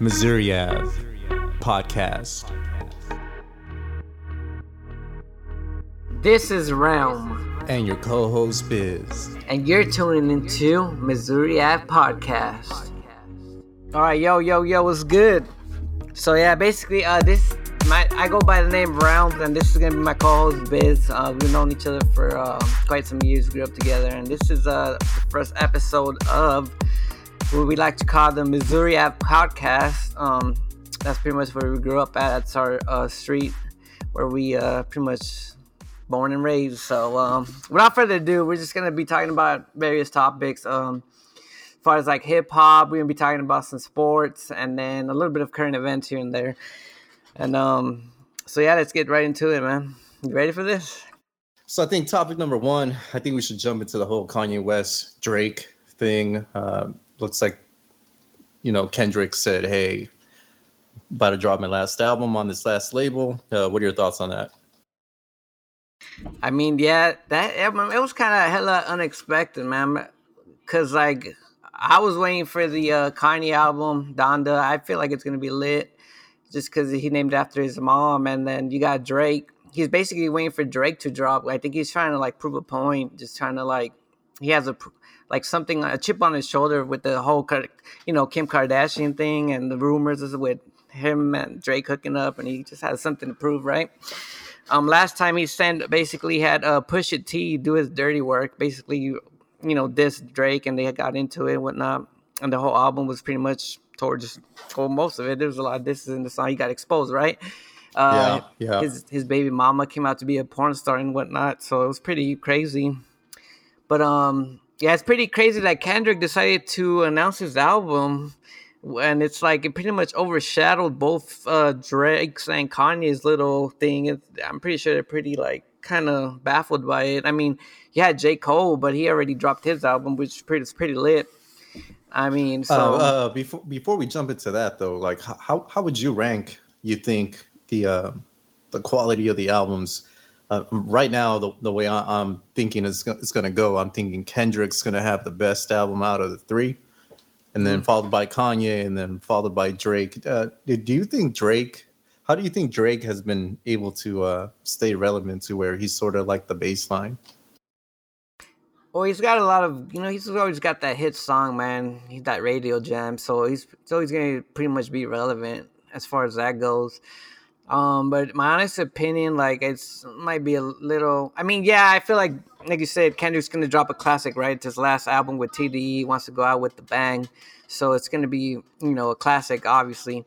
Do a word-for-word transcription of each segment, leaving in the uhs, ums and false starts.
Missouri Ave Podcast. This is Realm. And your co-host Biz. And you're tuning into Missouri Ave Podcast. Alright, yo, yo, yo, what's good? So yeah, basically, uh, this my I go by the name Realm, and this is gonna be my co-host Biz. Uh, we've known each other for uh, quite some years. We grew up together, and this is uh, the first episode of what we like to call the Missouri Ave Podcast. Um, that's pretty much where we grew up at. That's our uh, street where we uh, pretty much born and raised. So um, without further ado, we're just gonna be talking about various topics. Um, As far as like hip hop, we're gonna be talking about some sports and then a little bit of current events here and there. And um, so yeah, let's get right into it, man. You ready for this? So I think topic number one, I think we should jump into the whole Kanye West Drake thing. Uh, looks like, you know, Kendrick said, "Hey, about to drop my last album on this last label." Uh, what are your thoughts on that? I mean, yeah, that it was kind of hella unexpected, man. Cause like. I was waiting for the uh, Kanye album, Donda. I feel like it's going to be lit just because he named it after his mom. And then you got Drake. He's basically waiting for Drake to drop. I think he's trying to, like, prove a point, just trying to, like, he has, a like, something, a chip on his shoulder with the whole, you know, Kim Kardashian thing and the rumors with him and Drake hooking up. And he just has something to prove, right? Um, last time he sent, basically had uh, Pusha T do his dirty work, basically you know, this Drake, and they got into it and whatnot. And the whole album was pretty much towards, well, most of it. There was a lot of disses in the song. He got exposed, right? Uh, yeah, yeah. His, his baby mama came out to be a porn star and whatnot. So it was pretty crazy. But, um, yeah, it's pretty crazy that Kendrick decided to announce his album. And it's like it pretty much overshadowed both uh, Drake's and Kanye's little thing. It's, I'm pretty sure they're pretty, like, kind of baffled by it. I mean, you had J. Cole, but he already dropped his album, which is pretty, is pretty lit. I mean, so uh, uh, before before we jump into that though, like how how would you rank? You think the uh, the quality of the albums uh, right now? The the way I, I'm thinking is it's going to go. I'm thinking Kendrick's going to have the best album out of the three, and then mm-hmm. followed by Kanye, and then followed by Drake. Uh, do you think Drake? How do you think Drake has been able to uh, stay relevant to where he's sort of like the baseline? Well, he's got a lot of, you know, he's always got that hit song, man. He's that radio jam. So he's always going to pretty much be relevant as far as that goes. Um, but my honest opinion, like, it's might be a little, I mean, yeah, I feel like, like you said, Kendrick's going to drop a classic, right? It's his last album with T D E. He wants to go out with the bang. So it's going to be, you know, a classic, obviously.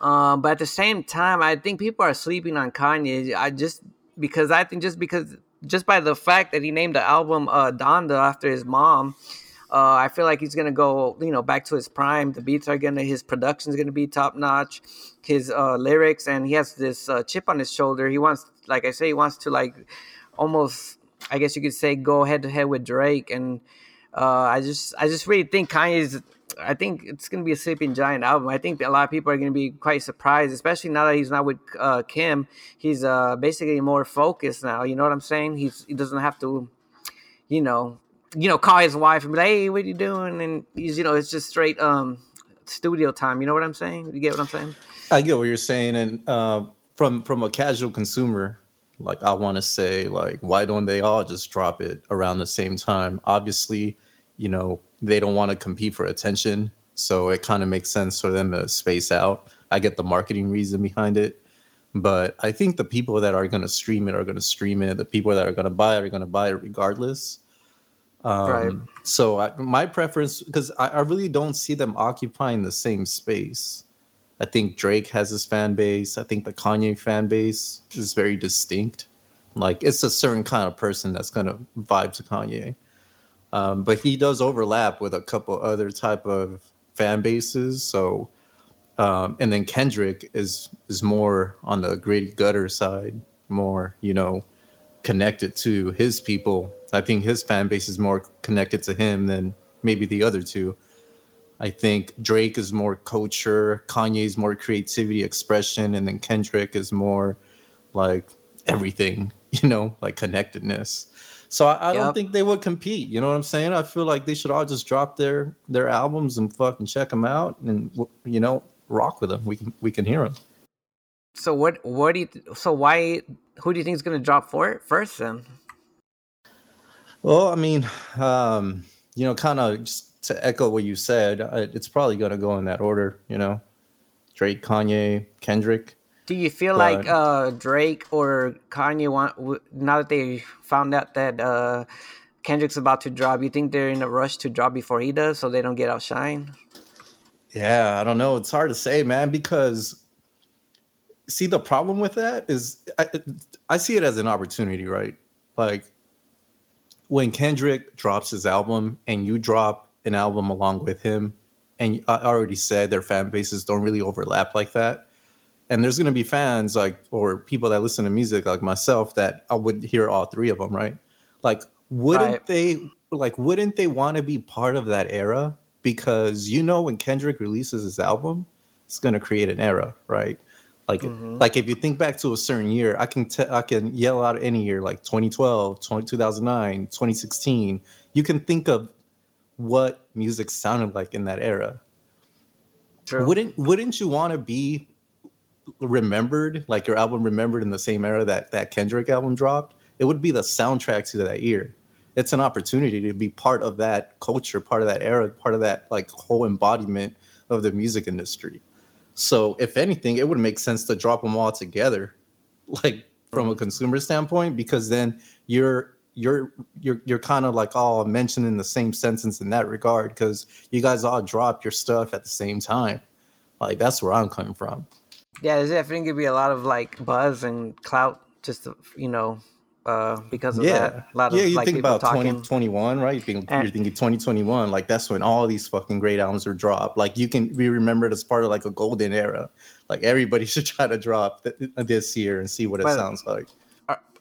Um, but at the same time, I think people are sleeping on Kanye. I just because I think just because just by the fact that he named the album uh, Donda after his mom, uh, I feel like he's gonna go, you know, back to his prime. The beats are gonna, his production's gonna be top notch, his uh, lyrics, and he has this uh, chip on his shoulder. He wants, like I say, he wants to like almost, I guess you could say, go head to head with Drake. And uh, I just, I just really think Kanye's. I think it's going to be a sleeping giant album. I think a lot of people are going to be quite surprised, especially now that he's not with uh, Kim. He's uh, basically more focused now. You know what I'm saying? He's, he doesn't have to, you know, you know, call his wife and be like, "Hey, what are you doing?" And, he's, you know, it's just straight um, studio time. You know what I'm saying? You get what I'm saying? I get what you're saying. And uh, from from a casual consumer, like I want to say, like, why don't they all just drop it around the same time? Obviously, you know, they don't want to compete for attention. So it kind of makes sense for them to space out. I get the marketing reason behind it. But I think the people that are going to stream it are going to stream it. The people that are going to buy it are going to buy it regardless. Um, right. So I, my preference, because I, I really don't see them occupying the same space. I think Drake has his fan base. I think the Kanye fan base is very distinct. Like, it's a certain kind of person that's going to vibe to Kanye. Um, but he does overlap with a couple other type of fan bases. So, um, and then Kendrick is is more on the gritty gutter side, more, you know, connected to his people. I think his fan base is more connected to him than maybe the other two. I think Drake is more culture, Kanye's more creativity, expression, and then Kendrick is more like everything, you know, like connectedness. So I, I yep. don't think they would compete. You know what I'm saying? I feel like they should all just drop their their albums and fucking check them out and, you know, rock with them. We can we can hear them. So what what do you th- so why who do you think is going to drop for it first then? Well, I mean, um, you know, kind of just to echo what you said, it's probably going to go in that order, you know. Drake, Kanye, Kendrick. Do you feel but, like uh, Drake or Kanye, want, now that they found out that uh, Kendrick's about to drop, you think they're in a rush to drop before he does so they don't get outshined? Yeah, I don't know. It's hard to say, man, because see, the problem with that is I, I see it as an opportunity, right? Like when Kendrick drops his album and you drop an album along with him, and I already said their fan bases don't really overlap like that. And there's going to be fans like, or people that listen to music like myself that I would hear all three of them, right? Like, wouldn't right. they, like, wouldn't they want to be part of that era? Because, you know, when Kendrick releases his album, it's going to create an era, right? Like, mm-hmm. like if you think back to a certain year, I can te- I can yell out any year, like twenty twelve, two thousand nine, twenty sixteen. You can think of what music sounded like in that era. True. Wouldn't wouldn't you want to be remembered, like your album remembered in the same era that that Kendrick album dropped? It would be the soundtrack to that year. It's an opportunity to be part of that culture, part of that era, part of that like whole embodiment of the music industry. So if anything, it would make sense to drop them all together, like from a consumer standpoint, because then you're You're you're you're kind of like all mentioned in the same sentence in that regard because you guys all dropped your stuff at the same time. Like that's where I'm coming from. Yeah, there's definitely gonna be a lot of like buzz and clout, just you know, uh, because of yeah. that. A lot of yeah, you like, think about twenty twenty-one, right? You think, and, you're thinking twenty twenty-one, like that's when all these fucking great albums were dropped. Like you can be remembered as part of like a golden era. Like everybody should try to drop th- this year and see what but, it sounds like.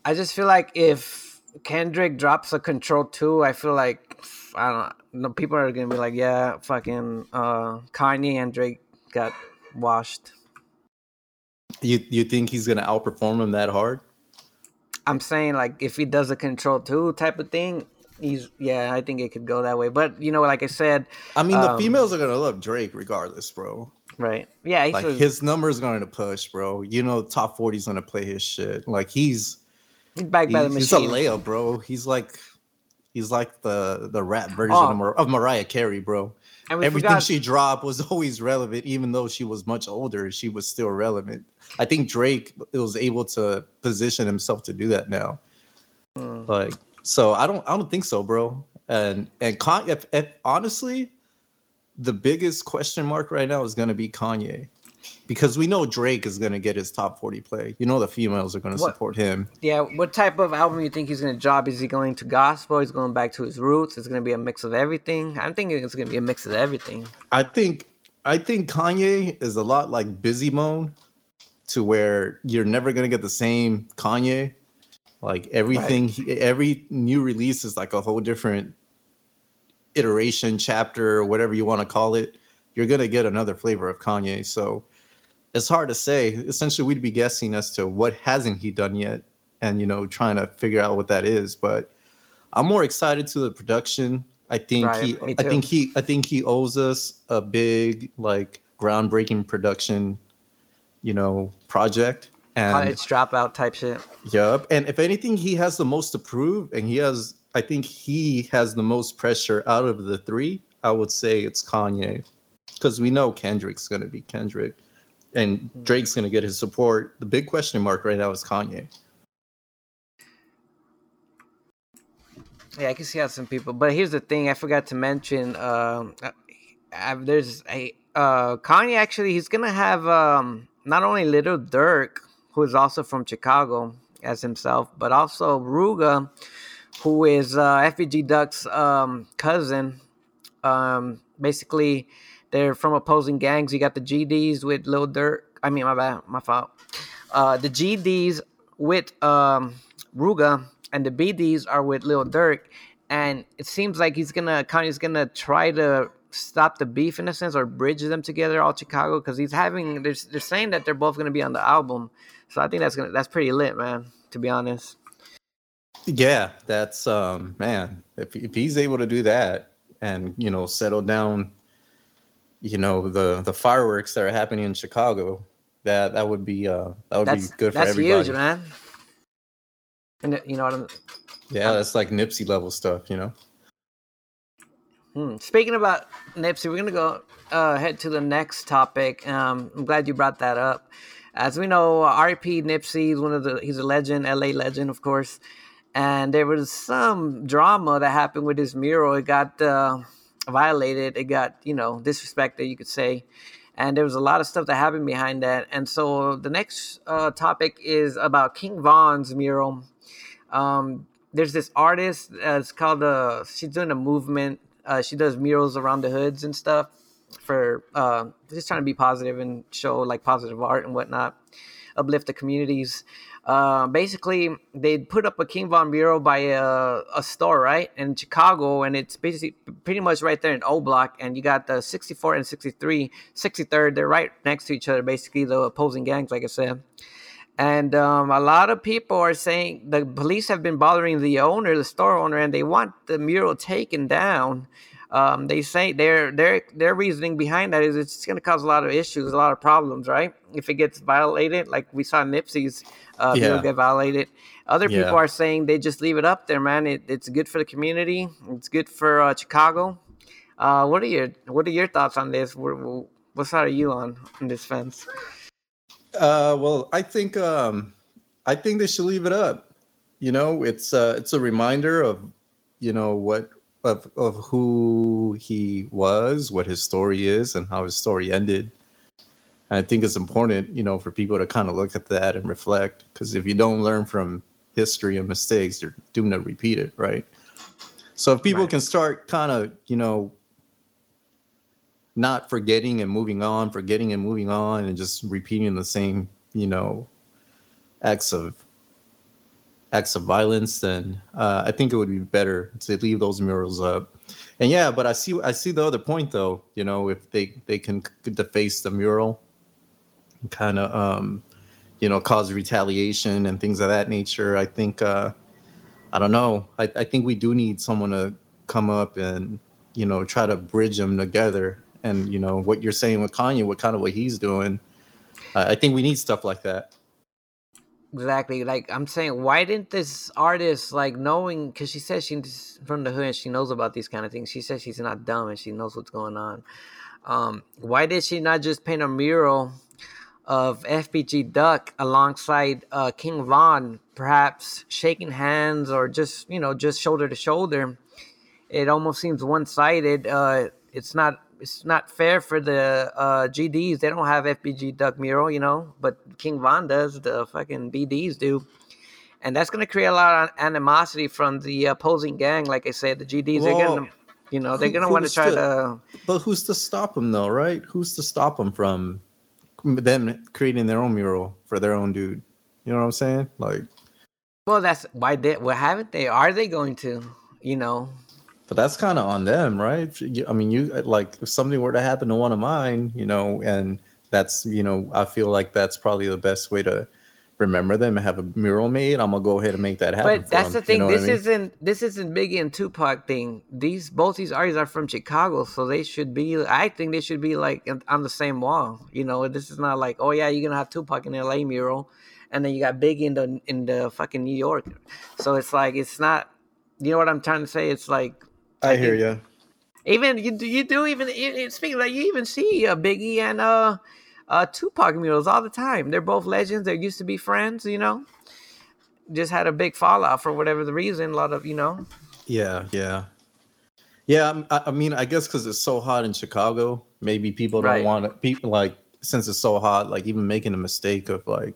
I just feel like if Kendrick drops a Control two, I feel like I don't know, people are gonna be like, yeah, fucking uh Kanye and Drake got washed. You you think he's gonna outperform him that hard? I'm saying like if he does a Control two type of thing, he's yeah, I think it could go that way. But you know, like I said, I mean the um, females are gonna love Drake regardless, bro. Right. Yeah, like was, his number's gonna push, bro. You know, top forty's gonna play his shit. Like he's Back by the he's machine. He's a layup, bro. He's like, he's like the the rap version oh. of, Mar- of Mariah Carey, bro. Everything forgot- she dropped was always relevant, even though she was much older. She was still relevant. I think Drake was able to position himself to do that now. Mm. Like, so I don't, I don't think so, bro. And and Con- if, if, honestly, the biggest question mark right now is going to be Kanye. Because we know Drake is going to get his top forty play. You know the females are going to support him. Yeah, what type of album do you think he's going to drop? Is he going to gospel? He's going back to his roots? It's going to be a mix of everything? I'm thinking it's going to be a mix of everything. I think I think Kanye is a lot like Busy Moan, to where you're never going to get the same Kanye. Like everything, right. he, every new release is like a whole different iteration, chapter, whatever you want to call it. You're going to get another flavor of Kanye. So it's hard to say. Essentially, we'd be guessing as to what hasn't he done yet and, you know, trying to figure out what that is. But I'm more excited to the production. I think right, he I think he I think he owes us a big, like, groundbreaking production, you know, project. And College Dropout type shit. Yep. And if anything, he has the most to prove, and he has I think he has the most pressure out of the three. I would say it's Kanye. Because we know Kendrick's going to be Kendrick. And Drake's going to get his support. The big question mark right now is Kanye. Yeah, I can see how some people... But here's the thing. I forgot to mention... Um, I, I, there's a, uh, Kanye, actually, he's going to have um, not only Lil Durk, who is also from Chicago as himself, but also Rugga, who is uh, F B G Duck's um, cousin. Um, basically... They're from opposing gangs. You got the G Ds with Lil Durk. I mean, my bad, my fault. Uh, the G Ds with um, Rugga, and the B Ds are with Lil Durk. And it seems like he's gonna, Kanye's gonna try to stop the beef in a sense, or bridge them together, all Chicago, because he's having. They're, they're saying that they're both gonna be on the album. So I think that's gonna, that's pretty lit, man. To be honest. Yeah, that's um, man. If if he's able to do that and you know settle down, you know the the fireworks that are happening in Chicago, that that would be uh that would that's, be good for everybody. That's huge, man. And you know what I'm. Yeah, that's like Nipsey level stuff, you know. Hmm. Speaking about Nipsey, we're gonna go uh, head to the next topic. Um, I'm glad you brought that up. As we know, R I P Nipsey is one of the he's a legend, L A legend, of course. And there was some drama that happened with his mural. It got uh, violated. It got, you know, disrespected, you could say. And there was a lot of stuff that happened behind that. And so the next uh, topic is about King Von's mural. Um, there's this artist. Uh, it's called the. She's doing a movement. Uh, she does murals around the hoods and stuff for uh, just trying to be positive and show like positive art and whatnot, uplift the communities. Uh, basically, they put up a King Von mural by a, a store, right, in Chicago, and it's basically pretty much right there in O Block, and you got the sixty-four and sixty-three, sixty-third, they're right next to each other, basically the opposing gangs, like I said. And um, a lot of people are saying the police have been bothering the owner, the store owner, and they want the mural taken down. Um, they say their their their reasoning behind that is it's going to cause a lot of issues, a lot of problems, right? If it gets violated, like we saw Nipsey's uh, yeah. mural get violated. Other yeah. people are saying they just leave it up there, man. It, it's good for the community. It's good for uh, Chicago. Uh, what are your What are your thoughts on this? What, what side are you on in this fence? Uh, well, I think um, I think they should leave it up. You know, it's uh, it's a reminder of, you know, what of of who he was, what his story is, and how his story ended. And I think it's important, you know, for people to kind of look at that and reflect, because if you don't learn from history and mistakes, you're doomed to repeat it, right? So if people right. can start kind of, you know, not forgetting and moving on, forgetting and moving on, and just repeating the same, you know, acts of acts of violence. Then uh, I think it would be better to leave those murals up. And yeah, but I see, I see the other point though. You know, if they they can deface the mural, kind of, um, you know, cause retaliation and things of that nature. I think, uh, I don't know. I, I think we do need someone to come up and, you know, try to bridge them together. And, you know, what you're saying with Kanye, what kind of what he's doing, uh, I think we need stuff like that. Exactly. Like I'm saying, why didn't this artist, like knowing, because she says she's from the hood and she knows about these kind of things. She says she's not dumb and she knows what's going on. Um, why did she not just paint a mural of F B G Duck alongside uh, King Von, perhaps shaking hands or just, you know, just shoulder to shoulder? It almost seems one-sided. Uh, it's not. It's not fair for the uh, G Ds. They don't have F B G Duck mural, you know, but King Von does. The fucking B Ds do, and that's gonna create a lot of animosity from the opposing gang. Like I said, the G Ds well, are gonna, you know, they're who, gonna want to try to. But who's to stop them though, right? Who's to stop them from them creating their own mural for their own dude? You know what I'm saying? Like, well, that's why they. Well, haven't they? Are they going to? You know. But that's kind of on them, right? I mean, you like if something were to happen to one of mine, you know, and that's, you know, I feel like that's probably the best way to remember them and have a mural made. I'm gonna go ahead and make that happen. But that's the thing. This isn't this isn't Biggie and Tupac thing. These both these artists are from Chicago, so they should be. I think they should be like on the same wall. You know, this is not like, oh yeah, you're gonna have Tupac in L A mural, and then you got Biggie in the in the fucking New York. So it's like it's not. You know what I'm trying to say? It's like. I, I hear you. Even you, you do even you, speaking like you even see uh, Biggie and uh, uh, Tupac murals all the time. They're both legends. They used to be friends, you know. Just had a big fallout for whatever the reason. A lot of you know. Yeah, yeah, yeah. I, I mean, I guess because it's so hot in Chicago, maybe people don't right. want to. People like since it's so hot, like even making a mistake of like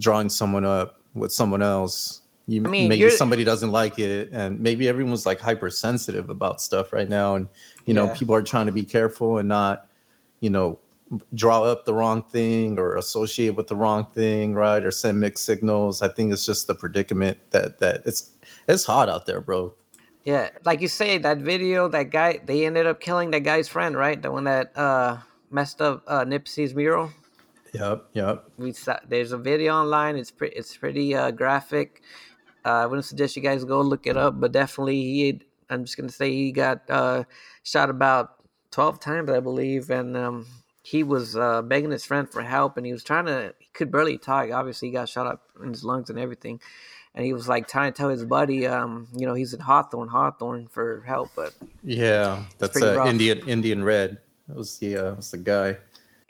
drawing someone up with someone else. You, I mean, maybe somebody doesn't like it, and maybe everyone's like hypersensitive about stuff right now, and you know yeah. people are trying to be careful and not, you know, draw up the wrong thing or associate with the wrong thing, right? Or send mixed signals. I think it's just the predicament that that it's it's hot out there, bro. Yeah, like you say, that video, that guy, they ended up killing that guy's friend, right? The one that uh, messed up uh, Nipsey's mural. Yep, yep. We saw, there's a video online. It's pretty. It's pretty uh, graphic. Uh, I wouldn't suggest you guys go look it up, but definitely he had, I'm just going to say he got uh, shot about twelve times, I believe, and um, he was uh, begging his friend for help, and he was trying to, he could barely talk. Obviously, he got shot up in his lungs and everything, and he was, like, trying to tell his buddy, um, you know, he's in Hawthorne, Hawthorne for help, but... Yeah, that's uh, Indian Indian Red. That was the, uh, was the guy.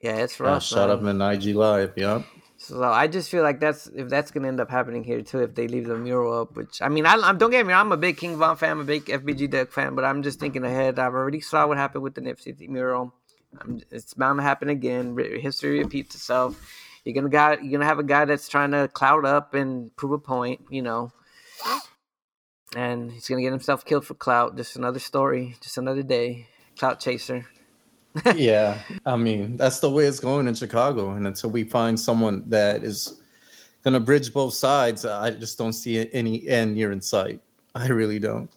Yeah, it's rough. Uh, shot up in I G Live, yeah. So I just feel like that's if that's gonna end up happening here too if they leave the mural up. Which I mean, I, I don't get me wrong, I'm a big King Von fan, I'm a big F B G Duck fan, but I'm just thinking ahead. I've already saw what happened with the Nipsey mural. I'm, it's bound to happen again. History repeats itself. You're gonna got you're gonna have a guy that's trying to clout up and prove a point, you know, and he's gonna get himself killed for clout. Just another story, just another day, clout chaser. Yeah, I mean, that's the way it's going in Chicago, and until we find someone that is going to bridge both sides, I just don't see any end near in sight. I really don't.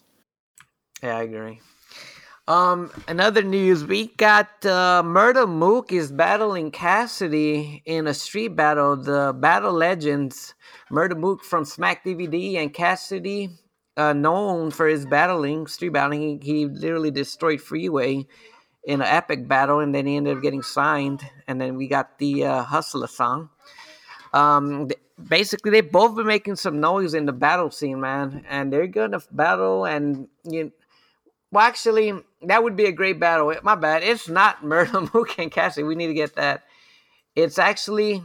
Yeah, I agree. Um, another news, we got uh, Murda Mook is battling Cassidy in a street battle. The battle legends, Murda Mook from Smack D V D and Cassidy, uh, known for his battling, street battling. He, he literally destroyed Freeway in an epic battle, and then he ended up getting signed, and then we got the uh, Hustler song. Um, th- basically, they both been making some noise in the battle scene, man, and they're gonna battle. And you, well, actually, that would be a great battle. My bad, it's not Murda Mook and Cassidy. We need to get that. It's actually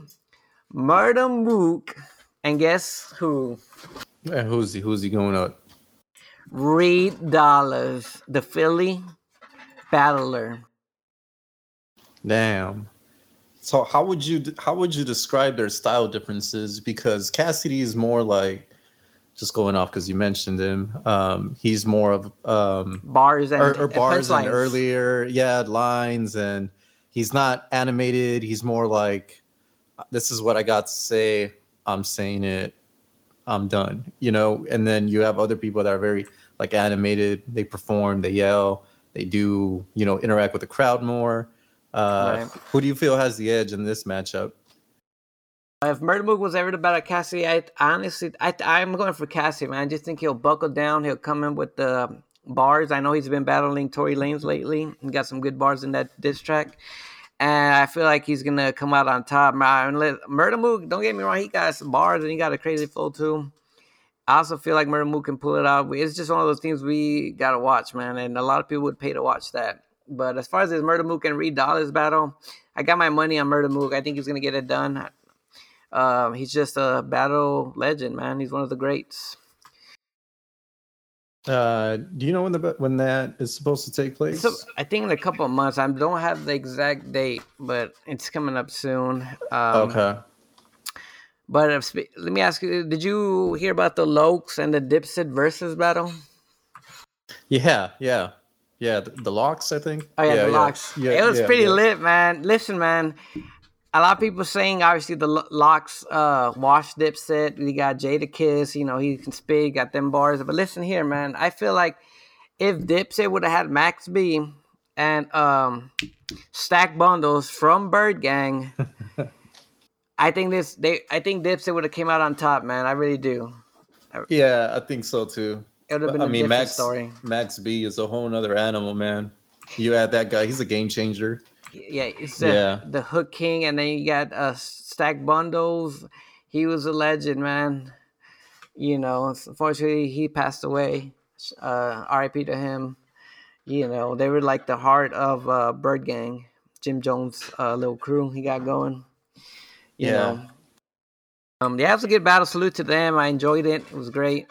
Murda Mook, and guess who? Yeah, who's he? Who's he going up? Reed Dollaz, the Philly battler. Damn. So how would you how would you describe their style differences? Because Cassidy is more like, just going off because you mentioned him, um he's more of um bars and, or, or bars and, and earlier yeah lines, and he's not animated. He's more like, this is what I got to say, I'm saying it, I'm done, you know. And then you have other people that are very like animated, they perform, they yell, they do, you know, interact with the crowd more. Uh, right. Who do you feel has the edge in this matchup? If Murda Mook was ever to battle Cassidy, I honestly, I, I'm going for Cassidy, man. I just think he'll buckle down. He'll come in with the bars. I know he's been battling Tory Lanez lately. He got some good bars in that diss track. And I feel like he's going to come out on top. Murda Mook, don't get me wrong, he got some bars and he got a crazy flow too. I also feel like Murda Mook can pull it out. It's just one of those things we got to watch, man. And a lot of people would pay to watch that. But as far as this Murda Mook and Reed Dollaz battle, I got my money on Murda Mook. I think he's going to get it done. Uh, he's just a battle legend, man. He's one of the greats. Uh, do you know when the when that is supposed to take place? So, I think in a couple of months. I don't have the exact date, but it's coming up soon. Um, okay. But if, let me ask you, did you hear about the Lox and the Dipset versus battle? Yeah, yeah. Yeah, the, the Lox, I think. Oh, yeah, yeah the yeah. Lox. Yeah, it was yeah, pretty yeah. lit, man. Listen, man, a lot of people saying, obviously, the Lox uh, washed Dipset. We got Jada Kiss, you know, he can spit, got them bars. But listen here, man, I feel like if Dipset would have had Max B and um, Stack Bundles from Bird Gang... I think this. They. I think Dipset would have came out on top, man. I really do. Yeah, I think so too. It would have been I a mean, different Max, story. Max B is a whole other animal, man. You add that guy, he's a game changer. Yeah, it's the, yeah. the Hook King, and then you got uh, Stack Bundles. He was a legend, man. You know, unfortunately, he passed away. Uh, R I P to him. You know, they were like the heart of uh, Bird Gang. Jim Jones' uh, little crew he got going. You yeah. Know. Um, yeah, it was a good battle. Salute to them. I enjoyed it. It was great.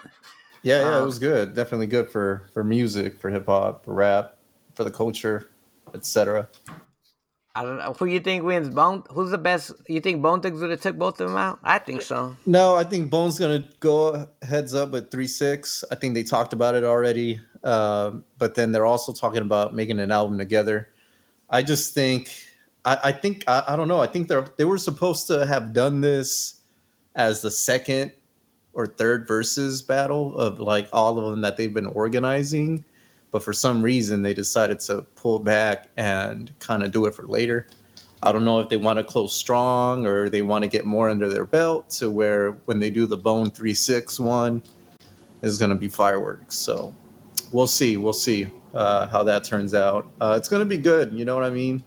Yeah, yeah, um, it was good. Definitely good for, for music, for hip hop, for rap, for the culture, et cetera. I don't know. Who you think wins? Bone? Who's the best? You think Bone Thugs would have took both of them out? I think so. No, I think Bone's gonna go heads up with Three six. I think they talked about it already. Uh, but then they're also talking about making an album together. I just think. I think I, I don't know. I think they they were supposed to have done this as the second or third versus battle of like all of them that they've been organizing, but for some reason they decided to pull back and kind of do it for later. I don't know if they want to close strong or they want to get more under their belt to where when they do the Bone Three Six one, is going to be fireworks. So we'll see. We'll see uh, how that turns out. Uh, it's going to be good. You know what I mean?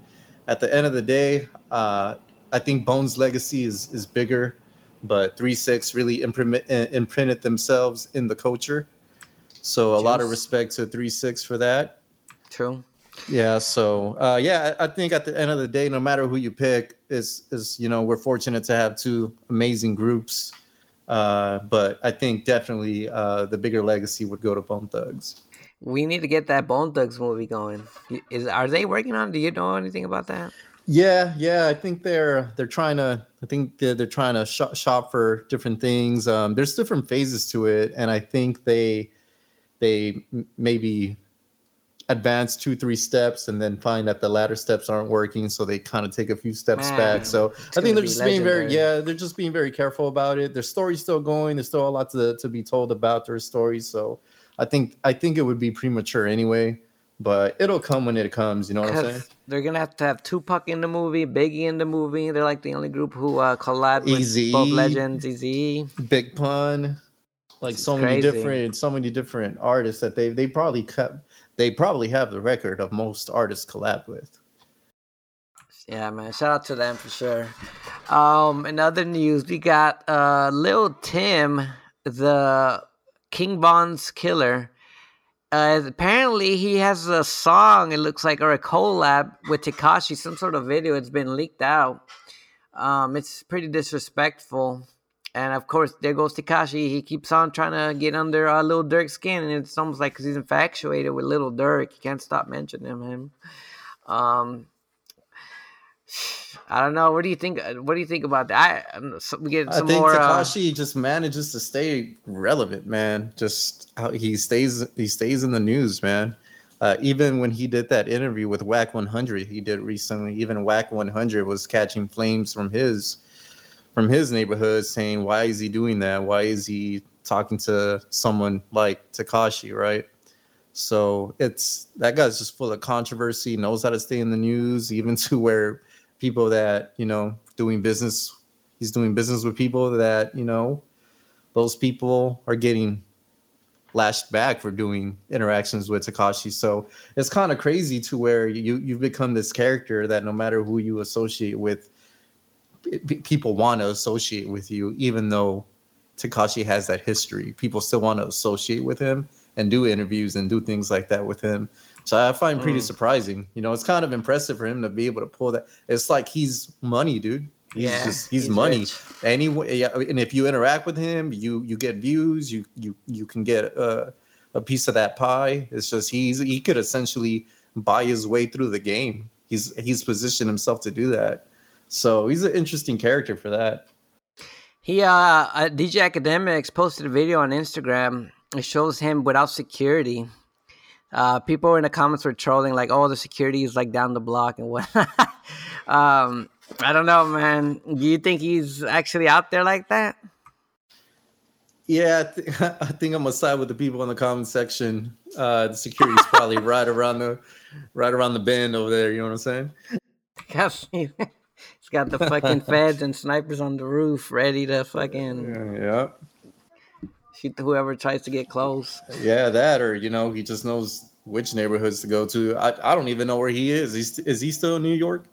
At the end of the day, uh, I think Bone's legacy is is bigger, but Three six really imprint, imprinted themselves in the culture. So a Jeez. lot of respect to Three six for that. True. Yeah. So uh, yeah, I think at the end of the day, no matter who you pick, is is you know, we're fortunate to have two amazing groups. Uh, but I think definitely uh, the bigger legacy would go to Bone Thugs. We need to get that Bone Thugs movie going. Is are they working on it? Do you know anything about that? Yeah, yeah. I think they're they're trying to. I think they're, they're trying to shop, shop for different things. Um, there's different phases to it, and I think they they maybe advance two, three steps, and then find that the latter steps aren't working, so they kind of take a few steps Man, back. So I think they're just legendary. being very, yeah, they're just being very careful about it. Their story's still going. There's still a lot to, to be told about their story. So I think I think it would be premature anyway, but it'll come when it comes. You know what I'm saying? They're gonna have to have Tupac in the movie, Biggie in the movie. They're like the only group who uh, collab with both legends. Easy, Big Pun, like so many different, so many different artists that they they probably cut. They probably have the record of most artists collab with. Yeah, man. Shout out to them for sure. Um, in other news, we got uh, Lil Tim, the King Von's killer. Uh, apparently, he has a song, it looks like, or a collab with Tekashi, some sort of video. It's been leaked out. Um, it's pretty disrespectful. And, of course, there goes Tekashi. He keeps on trying to get under uh, Lil Durk's skin. And it's almost like because he's infatuated with Lil Durk. He can't stop mentioning him. Um, I don't know. What do you think? What do you think about that? I, so we get some I think more, Tekashi uh, just manages to stay relevant, man. Just how he stays, he stays in the news, man. Uh, even when he did that interview with W A C one hundred, he did recently, even W A C one hundred was catching flames from his... from his neighborhood, saying, why is he doing that? Why is he talking to someone like Tekashi, right? So it's that guy's just full of controversy, knows how to stay in the news, even to where people that, you know, doing business, he's doing business with people that, you know, those people are getting lashed back for doing interactions with Tekashi. So it's kind of crazy to where you, you've become this character that no matter who you associate with, people want to associate with you, even though Tekashi has that history. People still want to associate with him and do interviews and do things like that with him. So I find pretty mm. surprising. You know, it's kind of impressive for him to be able to pull that. It's like he's money, dude. He's yeah, just he's, he's money. Anyway, yeah, and if you interact with him, you you get views. You you you can get a, a piece of that pie. It's just he's he could essentially buy his way through the game. He's he's positioned himself to do that. So he's an interesting character for that. He, uh, uh, D J Academics posted a video on Instagram. It shows him without security. Uh, people in the comments were trolling, like, "Oh, the security is like down the block and whatnot." um, I don't know, man. Do you think he's actually out there like that? Yeah, I, th- I think I'm gonna side with the people in the comment section. Uh, the security's probably right around the, right around the bend over there. You know what I'm saying? Gosh. It's got the fucking feds and snipers on the roof ready to fucking yeah, yeah. shoot whoever tries to get close. Yeah, that or, you know, he just knows which neighborhoods to go to. I, I don't even know where he is. Is, is he still in New York?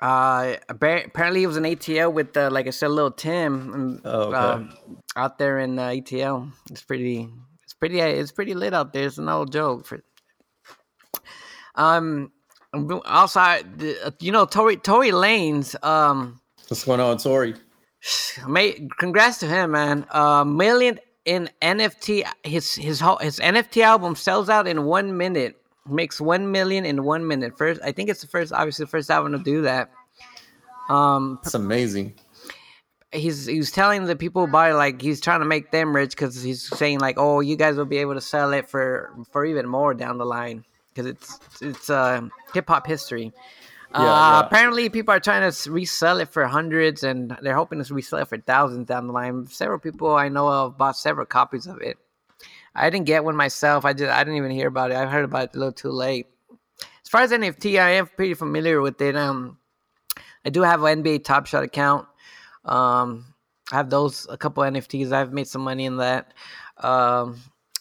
Uh, apparently he was in A T L with, uh, like I said, Lil Tim. Oh, okay. um, out there in uh, A T L. It's pretty, it's pretty, it's pretty lit out there. It's an old joke. For... Um... Also, you know, Tory Tory Lanez. Um, What's going on, Tory? Mate, congrats to him, man. A million in N F T. His his whole, his N F T album sells out in one minute. Makes one million in one minute. First, I think it's the first, obviously, the first album to do that. Um, That's amazing. He's he's telling the people buy like he's trying to make them rich because he's saying like, oh, you guys will be able to sell it for for even more down the line. Because it's it's uh, hip-hop history. Yeah, uh, yeah. Apparently, people are trying to resell it for hundreds, and they're hoping to resell it for thousands down the line. Several people I know of bought several copies of it. I didn't get one myself. I just I didn't even hear about it. I heard about it a little too late. As far as N F T, I am pretty familiar with it. Um, I do have an N B A Top Shot account. Um, I have those, a couple N F Ts. I've made some money in that. Um,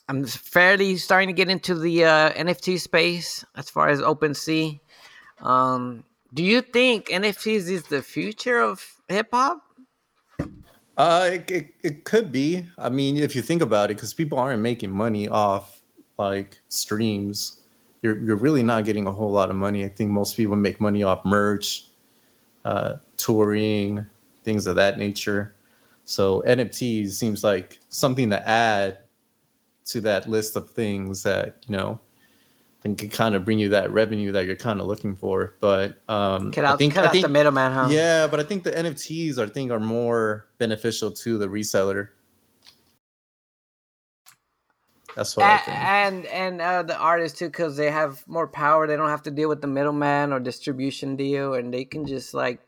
I'm fairly starting to get into the uh, N F T space as far as OpenSea. Um, do you think N F Ts is the future of hip hop? Uh, it, it it could be. I mean, if you think about it, because people aren't making money off like streams. You're you're really not getting a whole lot of money. I think most people make money off merch, uh, touring, things of that nature. So N F Ts seems like something to add to that list of things that, you know, and can kind of bring you that revenue that you're kind of looking for. But um, cut out, I think, cut I think, out the middleman, huh? Yeah, but I think the N F Ts, I think, are more beneficial to the reseller. That's what and, I think. And, and uh, the artists, too, because they have more power. They don't have to deal with the middleman or distribution deal. And they can just, like,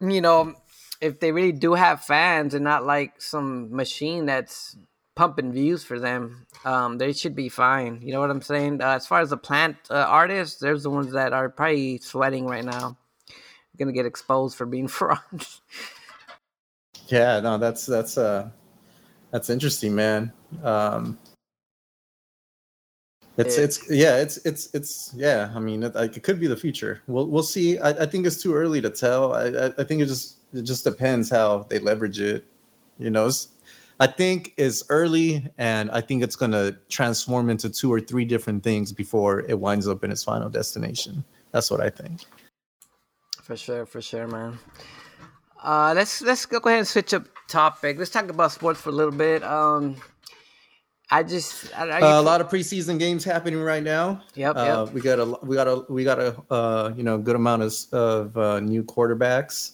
you know, if they really do have fans and not, like, some machine that's pumping views for them, um they should be fine. You know what I'm saying? Uh, as far as the plant uh, artists, there's the ones that are probably sweating right now, gonna get exposed for being frauds. Yeah, no, that's that's uh that's interesting, man. um it's it's, it's yeah it's it's it's yeah I mean, it, it could be the future. We'll we'll see. I, I think it's too early to tell. I I think it just it just depends how they leverage it, you know. It's, I think it's early, and I think it's going to transform into two or three different things before it winds up in its final destination. That's what I think. For sure, for sure, man. Uh, let's let's go ahead and switch up topic. Let's talk about sports for a little bit. Um, I just I, I, uh, a lot of preseason games happening right now. Yep, uh, yep. We got a we got a we got a uh, you know, good amount of of uh, new quarterbacks.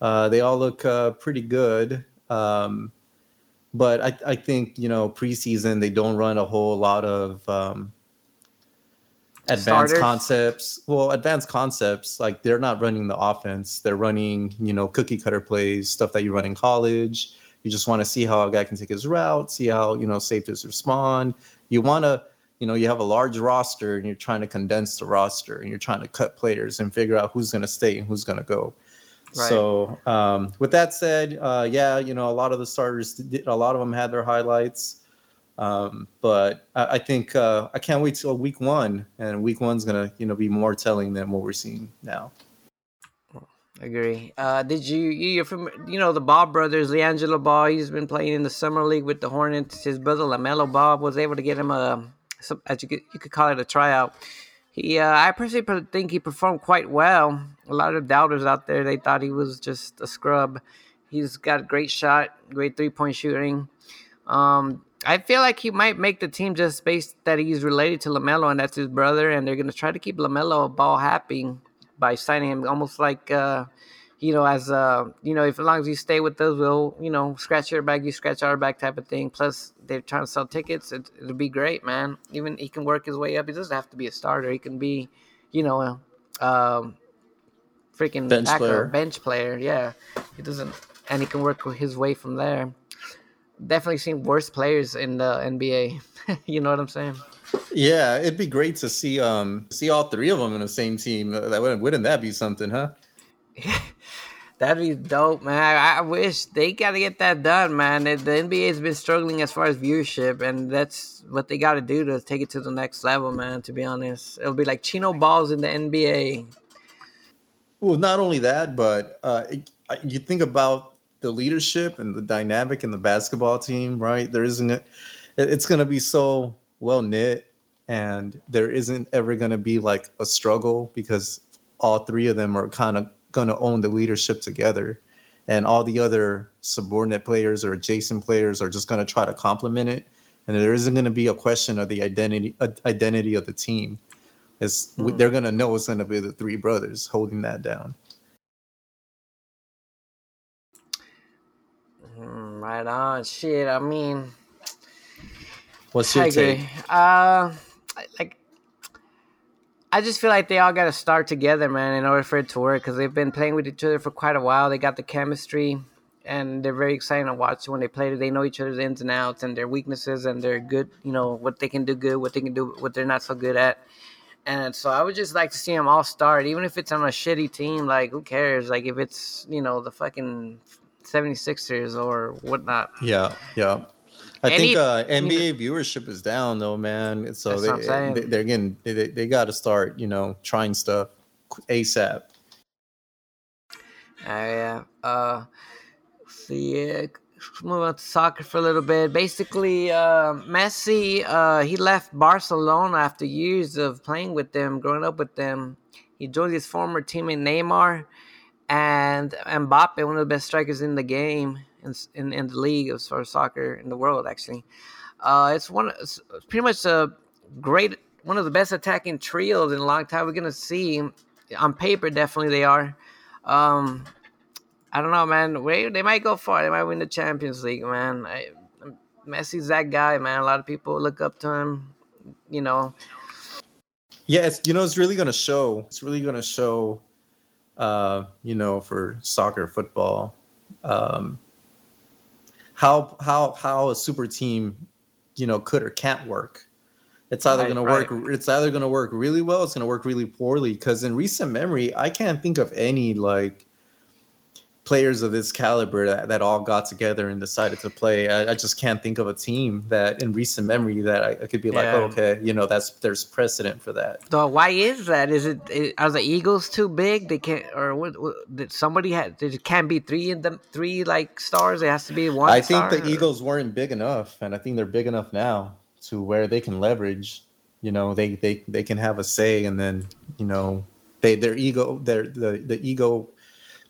Uh, they all look uh, pretty good. Um, But I, I think, you know, preseason, they don't run a whole lot of um, advanced starters. Concepts. Well, advanced concepts, like they're not running the offense. They're running, you know, cookie cutter plays, stuff that you run in college. You just want to see how a guy can take his route, see how, you know, safeties respond. You want to, you know, you have a large roster and you're trying to condense the roster and you're trying to cut players and figure out who's going to stay and who's going to go. Right. So um, with that said, uh, yeah, you know, a lot of the starters, did, a lot of them had their highlights. Um, but I, I think uh, I can't wait till week one. And week one's going to, you know, be more telling than what we're seeing now. Agree. Uh, did you, you're from, you know, the Ball brothers, LiAngelo Ball, he's been playing in the summer league with the Hornets. His brother, LaMelo Ball, was able to get him a, as you could, you could call it, a tryout. He, uh, I personally think he performed quite well. A lot of doubters out there, they thought he was just a scrub. He's got a great shot, great three-point shooting. Um, I feel like he might make the team just based that he's related to LaMelo, and that's his brother, and they're going to try to keep LaMelo Ball happy by signing him almost like, uh, you know, as, uh, you know, if as long as you stay with us, we'll, you know, scratch your back, you scratch our back type of thing. Plus, they're trying to sell tickets. It, it'll be great, man. Even he can work his way up. He doesn't have to be a starter. He can be, you know, um, uh, freaking bench player. bench player. Yeah, he doesn't, and he can work his way from there. Definitely seen worse players in the N B A. You know what I'm saying? Yeah, it'd be great to see um see all three of them in the same team. That wouldn't, wouldn't that be something, huh? That'd be dope, man. I, I wish they gotta get that done, man. The, the N B A has been struggling as far as viewership, and that's what they gotta do to take it to the next level, man. To be honest, it'll be like Chino Balls in the N B A. Well, not only that, but uh, it, you think about the leadership and the dynamic in the basketball team, right? There isn't it, it's gonna be so well knit, and there isn't ever gonna be like a struggle because all three of them are kind of going to own the leadership together, and all the other subordinate players or adjacent players are just going to try to complement it, and there isn't going to be a question of the identity uh, identity of the team. It's mm. They're going to know it's going to be the three brothers holding that down. Mm, right on, shit. I mean, what's your take? Uh, like. I just feel like they all got to start together, man, in order for it to work, because they've been playing with each other for quite a while. They got the chemistry, and they're very exciting to watch when they play. They know each other's ins and outs and their weaknesses and their good, you know, what they can do good, what they can do, what they're not so good at. And so I would just like to see them all start, even if it's on a shitty team. Like, who cares? Like, if it's, you know, the fucking seventy-sixers or whatnot. Yeah, yeah. I Any, think uh, N B A viewership is down though, man. So they, they, they're getting they they got to start, you know, trying stuff ASAP. Uh, yeah. Uh, so yeah, move on to soccer for a little bit. Basically, uh, Messi, uh, he left Barcelona after years of playing with them, growing up with them. He joined his former teammate Neymar and Mbappe, one of the best strikers in the game, in in, in the league as far as soccer in the world, actually. Uh, it's one, it's pretty much a great, one of the best attacking trios in a long time. We're gonna see on paper, definitely they are. Um, I don't know, man. Wait, they might go far. They might win the Champions League, man. I, Messi's that guy, man. A lot of people look up to him, you know. Yeah, it's, you know, it's really going to show. It's really going to show, uh, you know, for soccer, football, um, how how how a super team, you know, could or can't work. It's either right, going right. to work. It's either going to work really well. It's going to work really poorly. Because in recent memory, I can't think of any like. players of this caliber that, that all got together and decided to play. I, I just can't think of a team that in recent memory that I, I could be yeah. like, oh, okay, you know, that's there's precedent for that. So why is that? Is it, is, are the Eagles too big? They can't, or what, what, did somebody had there can't be three in them, three like stars. It has to be one. I think star, the or? Eagles weren't big enough, and I think they're big enough now to where they can leverage. You know, they they they can have a say, and then you know, they their ego, their the the ego.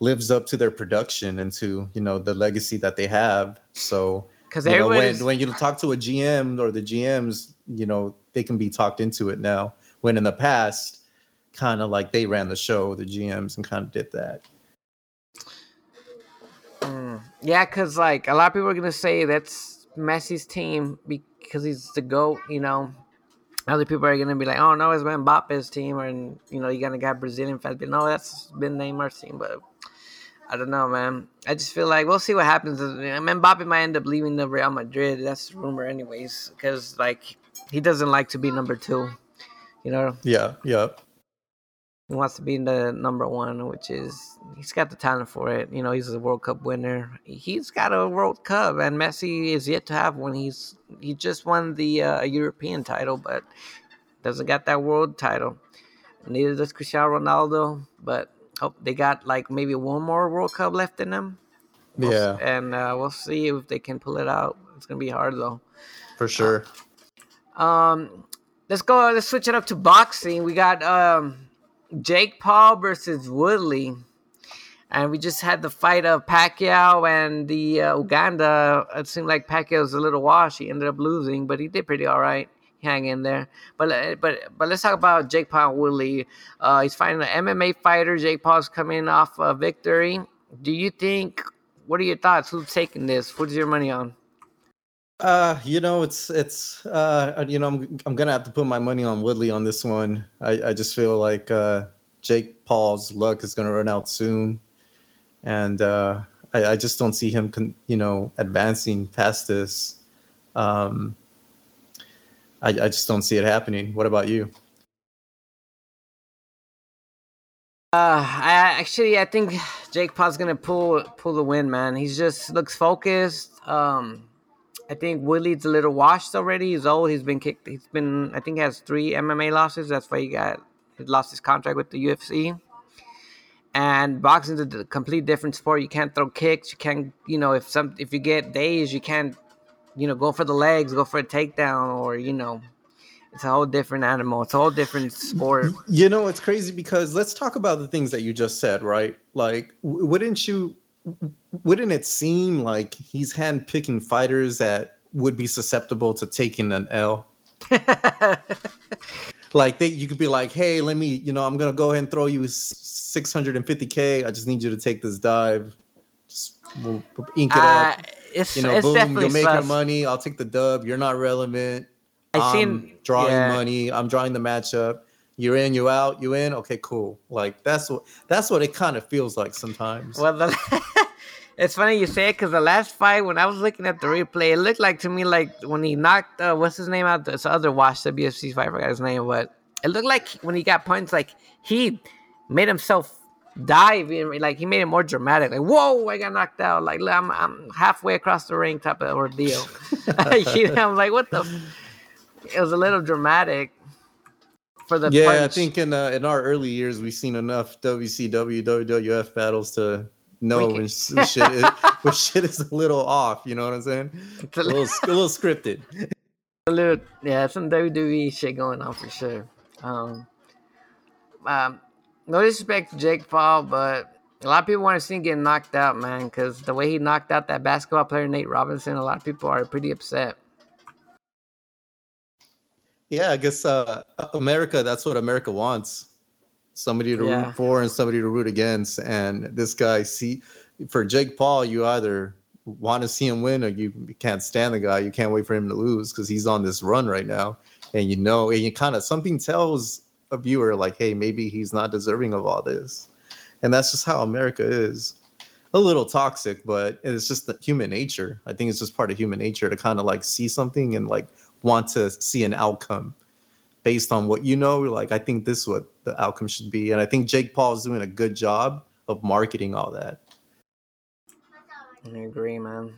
lives up to their production and to, you know, the legacy that they have. So, because when, when you talk to a G M or the G Ms, you know, they can be talked into it now. When in the past, kind of like they ran the show, the G Ms, and kind of did that. Mm, yeah, because like a lot of people are gonna say that's Messi's team because he's the GOAT. You know, other people are gonna be like, oh no, it's been Mbappe's team, or and you know, you gotta got Brazilian fans. But no, that's been Neymar's team, but. I don't know, man. I just feel like we'll see what happens. I mean, Mbappe might end up leaving the Real Madrid. That's the rumor anyways, because, like, he doesn't like to be number two, you know? Yeah, yeah. He wants to be the number one, which is he's got the talent for it. You know, he's a World Cup winner. He's got a World Cup, and Messi is yet to have one. He's He just won the uh, European title, but doesn't got that world title. Neither does Cristiano Ronaldo, but... Oh, they got like maybe one more World Cup left in them. We'll yeah. See, and uh, we'll see if they can pull it out. It's going to be hard though. For sure. Uh, um, let's go. Let's switch it up to boxing. We got um, Jake Paul versus Woodley. And we just had the fight of Pacquiao and the uh, Uganda. It seemed like Pacquiao's a little wash. He ended up losing, but he did pretty all right. Hang in there, but but but let's talk about Jake Paul and Woodley. Uh, he's fighting an M M A fighter. Jake Paul's coming off a victory. Do you think? What are your thoughts? Who's taking this? What's your money on? Uh, you know, it's it's uh, you know, I'm I'm gonna have to put my money on Woodley on this one. I, I just feel like uh, Jake Paul's luck is gonna run out soon, and uh, I, I just don't see him, con- you know, advancing past this. Um, I, I just don't see it happening. What about you? Uh, I actually, I think Jake Paul's gonna pull pull the win, man. He just looks focused. Um, I think Woodley's a little washed already. He's old. He's been kicked. He's been, I think, has three M M A losses. That's why he got he lost his contract with the U F C. And boxing's a complete different sport. You can't throw kicks. You can't, you know, if some if you get dazed, you can't. You know, go for the legs, go for a takedown, or, you know, it's a whole different animal. It's a whole different sport. You know, it's crazy because let's talk about the things that you just said, right? Like, wouldn't you, wouldn't it seem like he's handpicking fighters that would be susceptible to taking an L? Like, they, you could be like, hey, let me, you know, I'm going to go ahead and throw you six hundred fifty K. I just need you to take this dive. Just we'll ink it uh, up. It's, you know, it's boom, you're making sus. money. I'll take the dub. You're not relevant. I seen, I'm drawing yeah. money. I'm drawing the matchup. You're in, you out, you in. Okay, cool. Like, that's what that's what it kind of feels like sometimes. Well, the, it's funny you say it because the last fight, when I was looking at the replay, it looked like to me like when he knocked, uh, what's his name out? This other watch, the B F C fight, I forgot his name, but it looked like when he got punched, like he made himself dive in, like he made it more dramatic, like whoa, I got knocked out, like I'm I'm halfway across the ring type of ordeal. You know, I'm like, what the? F-? It was a little dramatic for the yeah. Punch. I think in uh, in our early years, we've seen enough W C W, W W F battles to know when shit is, when shit is a little off. You know what I'm saying? It's a, a little a little scripted. A little yeah, some W W E shit going on for sure. Um, um, no disrespect to Jake Paul, but a lot of people want to see him getting knocked out, man, because the way he knocked out that basketball player, Nate Robinson, a lot of people are pretty upset. Yeah, I guess uh, America, that's what America wants. Somebody to yeah. root for and somebody to root against. And this guy, see, for Jake Paul, you either want to see him win or you can't stand the guy. You can't wait for him to lose because he's on this run right now. And you know, and you kind of, something tells a viewer like, hey, maybe he's not deserving of all this. And that's just how America is. A little toxic, but it's just the human nature. I think it's just part of human nature to kind of like see something and like want to see an outcome based on what you know. Like, I think this is what the outcome should be. And I think Jake Paul is doing a good job of marketing all that. I agree, man.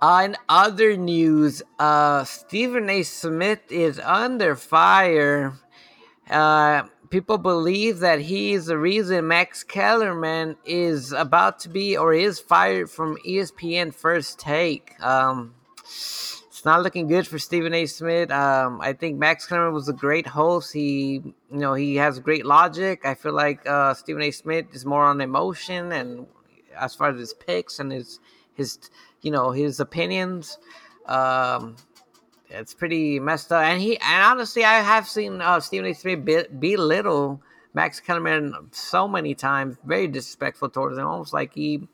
On other news, uh, Stephen A. Smith is under fire. Uh, people believe that he is the reason Max Kellerman is about to be or is fired from E S P N First Take. Um, it's not looking good for Stephen A. Smith. Um, I think Max Kellerman was a great host. He, you know, he has great logic. I feel like uh, Stephen A. Smith is more on emotion and as far as his picks and his his you know his opinions. Um, It's pretty messed up, and he and honestly, I have seen uh, Stephen A. Smith be, belittle Max Kellerman so many times, very disrespectful towards him, almost like he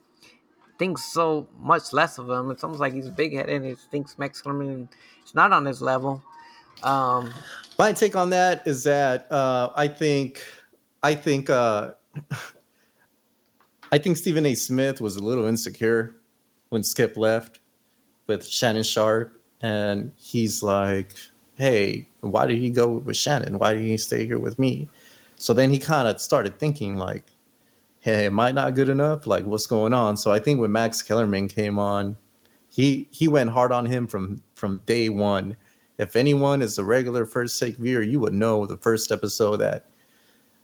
thinks so much less of him. It's almost like he's big headed and he thinks Max Kellerman is not on his level. Um, My take on that is that uh, I think, I think, uh, I think Stephen A. Smith was a little insecure when Skip left with Shannon Sharp. And he's like, hey, why did he go with Shannon? Why did he stay here with me? So then he kind of started thinking like, hey, am I not good enough? Like, what's going on? So I think when Max Kellerman came on, he he went hard on him from, from day one. If anyone is a regular First Take viewer, you would know the first episode that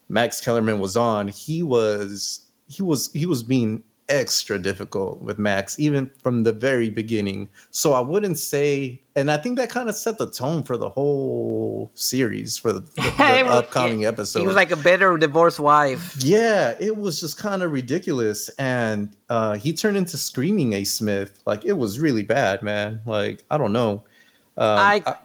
Max Kellerman was on, he was he was he was being extra difficult with Max, even from the very beginning. So I wouldn't say, and I think that kind of set the tone for the whole series, for the, the, the upcoming yeah. episode. He was like a bitter divorced wife. Yeah, it was just kind of ridiculous, and uh, he turned into Screaming A. Smith. Like, it was really bad, man. Like, I don't know. Um, I, I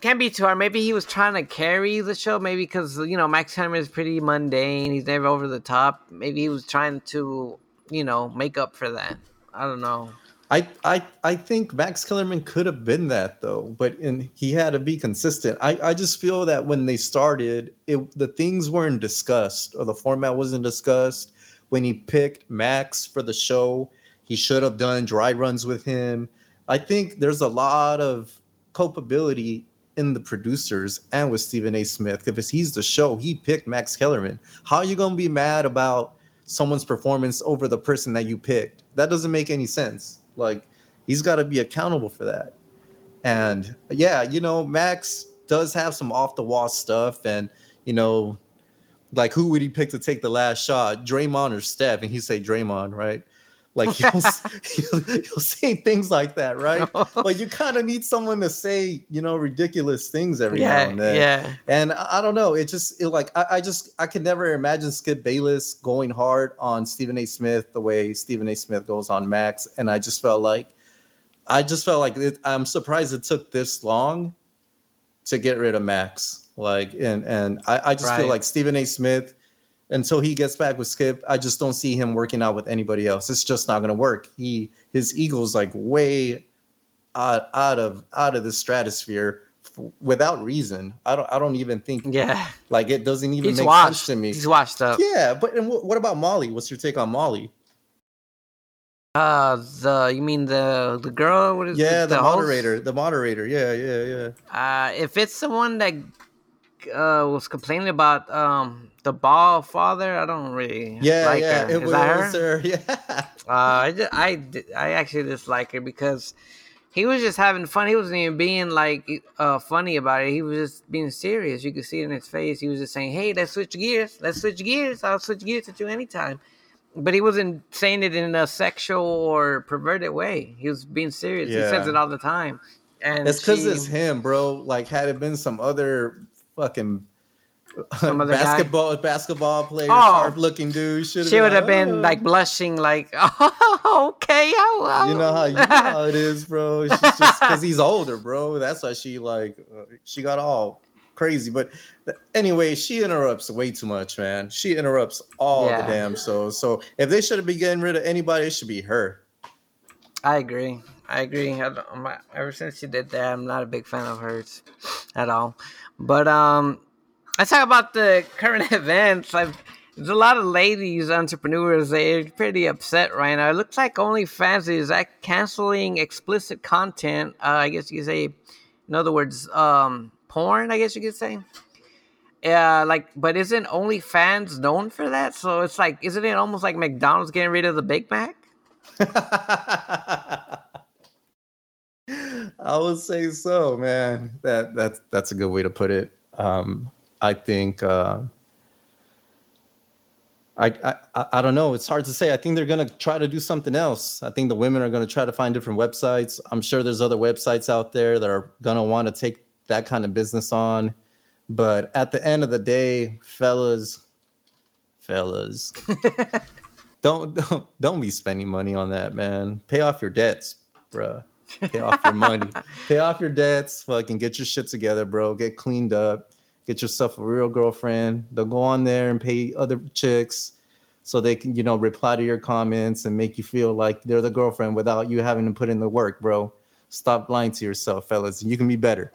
can't be too hard. Maybe he was trying to carry the show. Maybe because you know Max Hammer is pretty mundane. He's never over the top. Maybe he was trying to, you know, make up for that. I don't know. I, I I think Max Kellerman could have been that though, but and he had to be consistent. I, I just feel that when they started, it the things weren't discussed or the format wasn't discussed. When he picked Max for the show, he should have done dry runs with him. I think there's a lot of culpability in the producers and with Stephen A. Smith because he's the show. He picked Max Kellerman. How are you gonna be mad about someone's performance over the person that you picked? That doesn't make any sense. Like, he's got to be accountable for that. And yeah, you know, Max does have some off the wall stuff. And, you know, like, who would he pick to take the last shot, Draymond or Steph? And he'd say Draymond, right? Like, he'll, he'll, he'll say things like that, right? But you kind of need someone to say, you know, ridiculous things every yeah, now and then. Yeah. And I, I don't know. It just, it like, I, I just, I could never imagine Skip Bayless going hard on Stephen A. Smith the way Stephen A. Smith goes on Max. And I just felt like, I just felt like it, I'm surprised it took this long to get rid of Max. Like, and, and I, I just right. feel like Stephen A. Smith, until he gets back with Skip, I just don't see him working out with anybody else. It's just not going to work. He his ego's like way out, out of out of the stratosphere f- without reason. I don't I don't even think. Yeah, like it doesn't even He's make washed. sense to me. He's washed up. Yeah, but and w- what about Molly? What's your take on Molly? Uh, the you mean the the girl? What is yeah, it, the, the moderator. Host? The moderator. Yeah, yeah, yeah. Uh, if it's someone that uh, was complaining about um, the Ball father. I don't really yeah, like yeah. her. It Is was that her? her? Yeah. Uh, I, just, I, I actually dislike her because he was just having fun. He wasn't even being like uh, funny about it. He was just being serious. You could see it in his face. He was just saying, hey, let's switch gears. Let's switch gears. I'll switch gears at you anytime. But he wasn't saying it in a sexual or perverted way. He was being serious. Yeah. He says it all the time. And that's because it's him, bro. Like, had it been some other fucking some other basketball guy. basketball player, oh, sharp looking dude, she would have been, oh. been like blushing, like, oh, okay, oh, oh. You know how you know how it is, bro. It's just because he's older, bro. That's why she like uh, she got all crazy. But anyway, she interrupts way too much, man. She interrupts all yeah. the damn shows. So if they should have been getting rid of anybody, it should be her. I agree. I agree. I don't, ever since she did that, I'm not a big fan of hers at all. But um, let's talk about the current events. I've, there's a lot of ladies entrepreneurs. They're pretty upset right now. It looks like OnlyFans is like canceling explicit content. Uh, I guess you could say, in other words, um, porn. I guess you could say. Yeah, like, but isn't OnlyFans known for that? So it's like, isn't it almost like McDonald's getting rid of the Big Mac? I would say so, man. That that's that's a good way to put it. Um, I think uh, I, I I don't know. It's hard to say. I think they're gonna try to do something else. I think the women are gonna try to find different websites. I'm sure there's other websites out there that are gonna want to take that kind of business on. But at the end of the day, fellas, fellas, don't don't don't be spending money on that, man. Pay off your debts, bruh. Pay off your money. Pay off your debts. Fucking get your shit together, bro. Get cleaned up. Get yourself a real girlfriend. They'll go on there and pay other chicks so they can, you know, reply to your comments and make you feel like they're the girlfriend without you having to put in the work, bro. Stop lying to yourself, fellas. You can be better.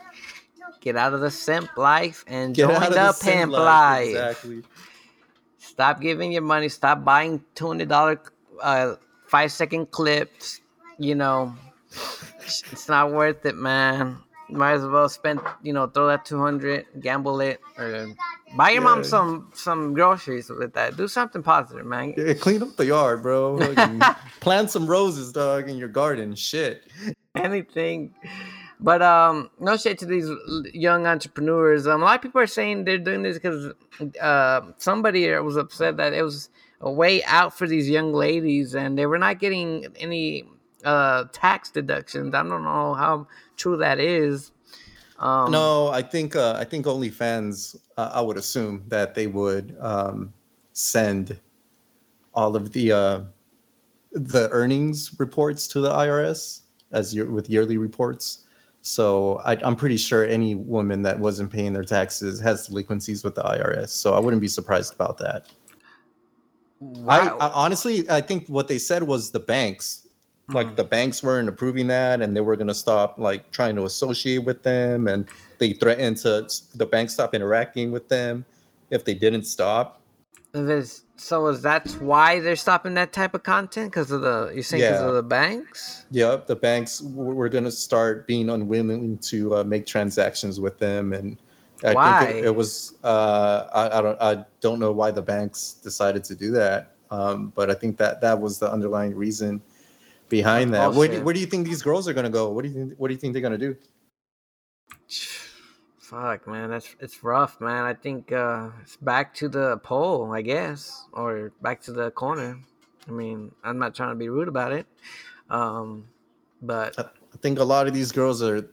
Get out of the simp life and join the pimp life. Exactly. Stop giving your money. Stop buying two hundred dollars uh, five-second clips, you know. It's not worth it, man. Might as well spend, you know, throw that two hundred, gamble it, or buy your yeah. mom some some groceries with that. Do something positive, man. Yeah, clean up the yard, bro. Plant some roses, dog, in your garden. Shit. Anything. But um, no shade to these young entrepreneurs. Um, a lot of people are saying they're doing this because uh, somebody was upset that it was a way out for these young ladies, and they were not getting any uh tax deductions. I don't know how true that is. Um no I think uh I think OnlyFans uh, I would assume that they would um send all of the uh the earnings reports to the I R S as year, with yearly reports, so I, I'm pretty sure any woman that wasn't paying their taxes has delinquencies with the I R S, so I wouldn't be surprised about that. Wow. I, I honestly I think what they said was the banks Like the banks weren't approving that, and they were gonna stop like trying to associate with them, and they threatened to the banks stop interacting with them if they didn't stop. There's, so is that's why they're stopping that type of content, because of the you think because yeah. of the banks? Yep, the banks were gonna start being unwilling to uh, make transactions with them, and I why? think it, it was uh, I, I don't I don't know why the banks decided to do that, um, but I think that that was the underlying reason behind that. Oh, where, do, where do you think these girls are gonna go? What do you think? What do you think they're gonna do? Fuck, man, that's it's rough, man. I think uh, it's back to the pole, I guess, or back to the corner. I mean, I'm not trying to be rude about it, um, but I think a lot of these girls are.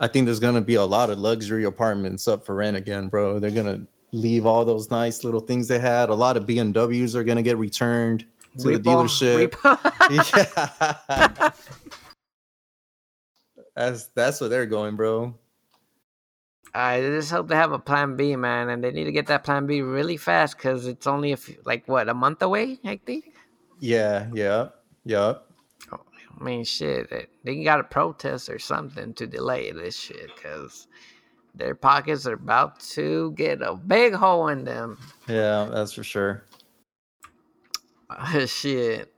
I think there's gonna be a lot of luxury apartments up for rent again, bro. They're gonna leave all those nice little things they had. A lot of B M Ws are gonna get returned to Repo. the dealership. Repo. yeah. That's that's where they're going, bro. I just hope they have a plan B, man, and they need to get that plan B really fast because it's only a few, like what a month away, I think. Yeah, yeah, yeah. Oh, I mean, shit, they, they got to protest or something to delay this shit because their pockets are about to get a big hole in them. Yeah, that's for sure. Shit.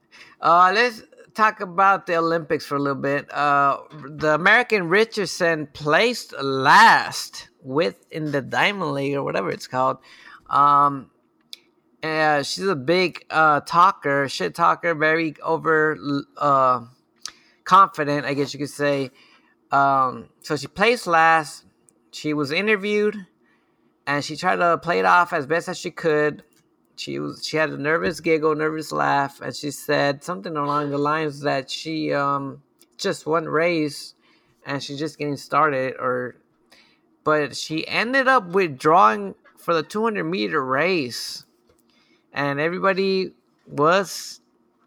Uh, let's talk about the Olympics for a little bit. Uh, the American Richardson placed last within the Diamond League or whatever it's called. Um, uh, she's a big uh, talker, shit talker, very over uh, confident, I guess you could say. Um, so she placed last. She was interviewed, and she tried to play it off as best as she could. She was, she had a nervous giggle, nervous laugh, and she said something along the lines that she um, just won race, and she's just getting started. Or, but she ended up withdrawing for the two hundred meter race, and everybody was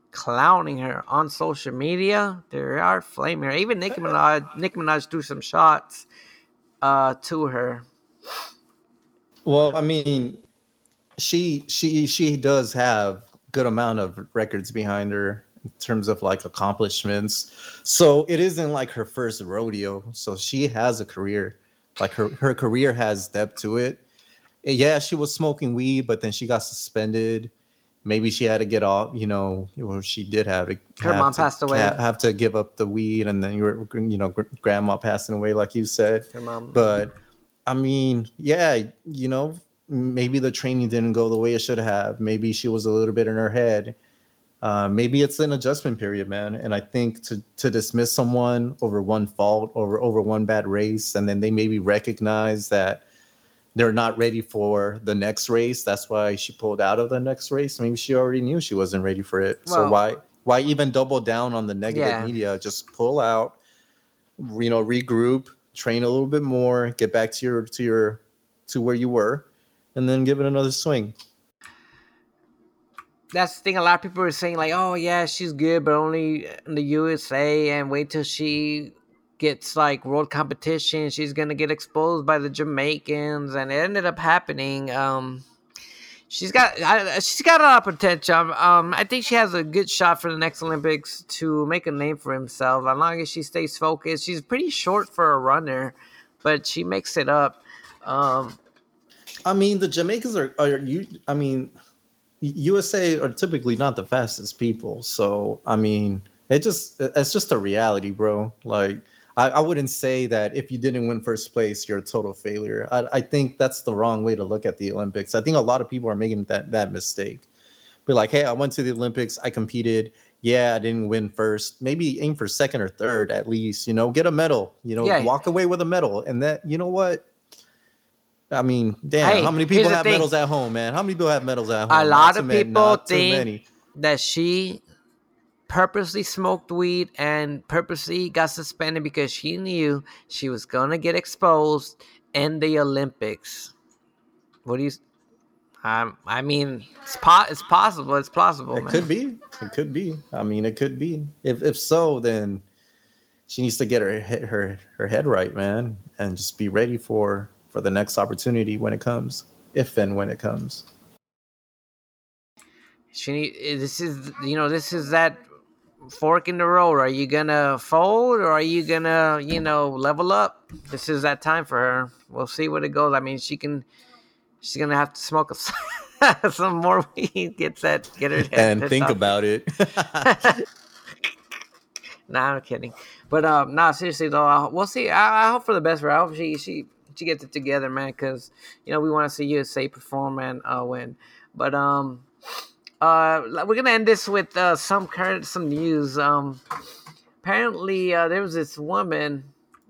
clowning her on social media. They are flaming her. Even Nicki Minaj, Nicki Minaj threw some shots uh, to her. Well, I mean. She she she does have good amount of records behind her in terms of like accomplishments. So it isn't like her first rodeo. So she has a career. Like her, her career has depth to it. And yeah, she was smoking weed, but then she got suspended. Maybe she had to get off, you know, or she did have it. Her have mom to, passed away. Have to give up the weed, and then you were, you know, grandma passing away, like you said. Her mom. But I mean, yeah, you know. Maybe the training didn't go the way it should have. Maybe she was a little bit in her head. Uh, maybe it's an adjustment period, man. And I think to to dismiss someone over one fault, over over one bad race, and then they maybe recognize that they're not ready for the next race. That's why she pulled out of the next race. Maybe she already knew she wasn't ready for it. Well, so why why even double down on the negative yeah. media? Just pull out, you know, regroup, train a little bit more, get back to your to your to where you were. And then give it another swing. That's the thing. A lot of people are saying like, oh, yeah, she's good, but only in the U S A. And wait till she gets like world competition. She's going to get exposed by the Jamaicans. And it ended up happening. Um, she's got I, she's got a lot of potential. Um, I think she has a good shot for the next Olympics to make a name for herself. As long as she stays focused. She's pretty short for a runner, but she makes it up. Um I mean, the Jamaicans are, are you? I mean, U S A are typically not the fastest people. So, I mean, it just it's just a reality, bro. Like, I, I wouldn't say that if you didn't win first place, you're a total failure. I, I think that's the wrong way to look at the Olympics. I think a lot of people are making that, that mistake. Be like, hey, I went to the Olympics. I competed. Yeah, I didn't win first. Maybe aim for second or third at least. You know, get a medal. You know, yeah. Walk away with a medal. And that, you know what? I mean, damn, hey, how many people have thing. medals at home, man? How many people have medals at home? A lot not of people many, think many. that she purposely smoked weed and purposely got suspended because she knew she was going to get exposed in the Olympics. What do you... Um, I mean, it's, po- it's possible. It's plausible, it man. It could be. It could be. I mean, it could be. If if so, then she needs to get her her, her head right, man, and just be ready for... for the next opportunity when it comes, if and when it comes. She, this is, you know, this is that fork in the road. Are you gonna fold or are you gonna, you know, level up? This is that time for her. We'll see what it goes. I mean, she can, she's gonna have to smoke a, some more weed. Get that, get her. And think off. about it. Nah, I'm kidding. But um, nah, seriously though, I, we'll see. I, I hope for the best for her. I hope she, she. She gets it together, man, because you know we want to see U S A perform and uh, win. But um, uh, we're gonna end this with uh, some current some news. Um, apparently uh, there was this woman.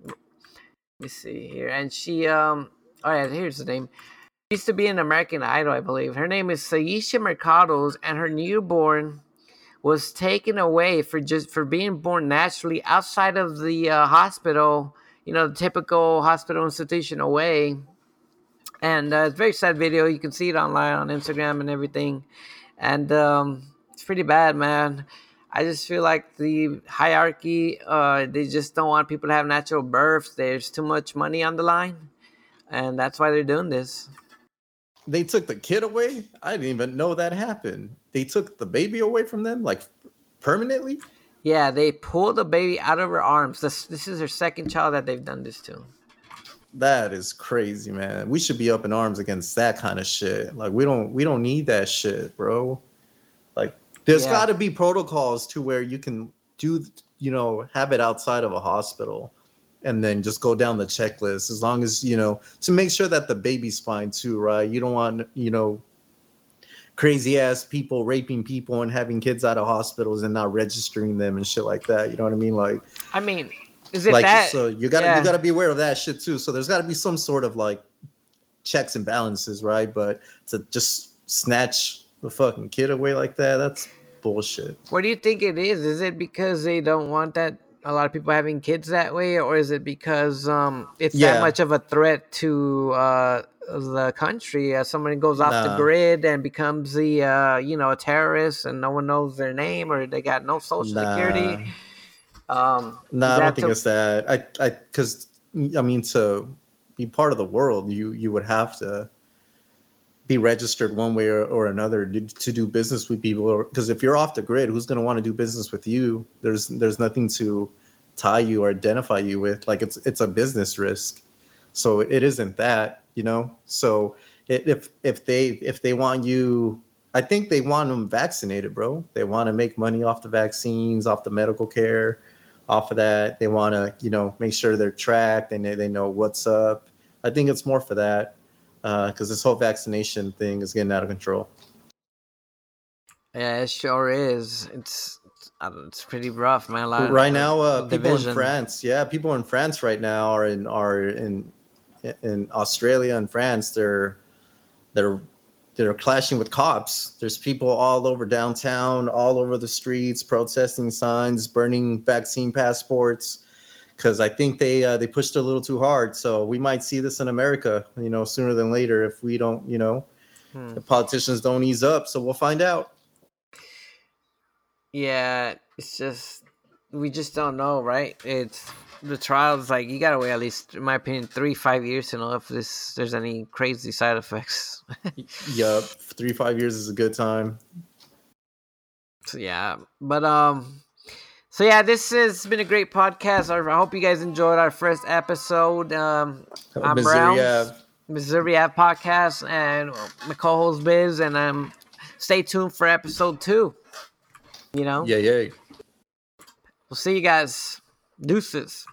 Let me see here, and she um, oh yeah, here's the name. She used to be an American Idol, I believe. Her name is Saisha Mercados, and her newborn was taken away for just for being born naturally outside of the uh, hospital. You know, the typical hospital institution away. And uh, it's a very sad video. You can see it online on Instagram and everything. And um, it's pretty bad, man. I just feel like the hierarchy, uh, they just don't want people to have natural births. There's too much money on the line. And that's why they're doing this. They took the kid away? I didn't even know that happened. They took the baby away from them, like permanently? Yeah, they pulled the baby out of her arms. This, this is her second child that they've done this to. That is crazy, man. We should be up in arms against that kind of shit. Like we don't we don't need that shit, bro. Like there's yeah. got to be protocols to where you can do, you know, have it outside of a hospital and then just go down the checklist, as long as, you know, to make sure that the baby's fine too, right? You don't want, you know, crazy ass people raping people and having kids out of hospitals and not registering them and shit like that. You know what I mean? Like, I mean, is it like, that? So you gotta, yeah. you gotta be aware of that shit too. So there's gotta be some sort of like checks and balances, right? But to just snatch the fucking kid away like that, that's bullshit. What do you think it is? Is it because they don't want that? A lot of people having kids that way, or is it because um, it's yeah. that much of a threat to uh, the country? Uh, somebody goes off nah. the grid and becomes the uh, you know, a terrorist, and no one knows their name, or they got no social nah. security. Um, no, nah, I don't think to- it's that. I, I, because I mean, to be part of the world, you you would have to be registered one way or, or another to, to do business with people. Because if you're off the grid, who's going to want to do business with you? There's there's nothing to tie you or identify you with. Like, it's it's a business risk. So it isn't that, you know? So it, if if they if they want you, I think they want them vaccinated, bro. They want to make money off the vaccines, off the medical care, off of that. They want to, you know, make sure they're tracked and they, they know what's up. I think it's more for that. Because uh, this whole vaccination thing is getting out of control. Yeah, it sure is. It's it's pretty rough, man. A lot right of, now, uh, people in France, yeah, people in France right now are in are in in Australia and France. They're they're they're clashing with cops. There's people all over downtown, all over the streets, protesting signs, burning vaccine passports. Because I think they uh, they pushed it a little too hard, so we might see this in America, you know, sooner than later if we don't, you know, hmm. the politicians don't ease up. So we'll find out. Yeah, it's just we just don't know, right? It's the trials. Like, you gotta wait at least, in my opinion, three five years to know if this there's any crazy side effects. Yup, three five years is a good time. So, yeah, but um. So yeah, this has been a great podcast. I hope you guys enjoyed our first episode. Um, I'm Missouri Ave. Missouri Ave Podcast, and my co-host Biz, and um, stay tuned for episode two. You know? Yeah, yeah. We'll see you guys. Deuces.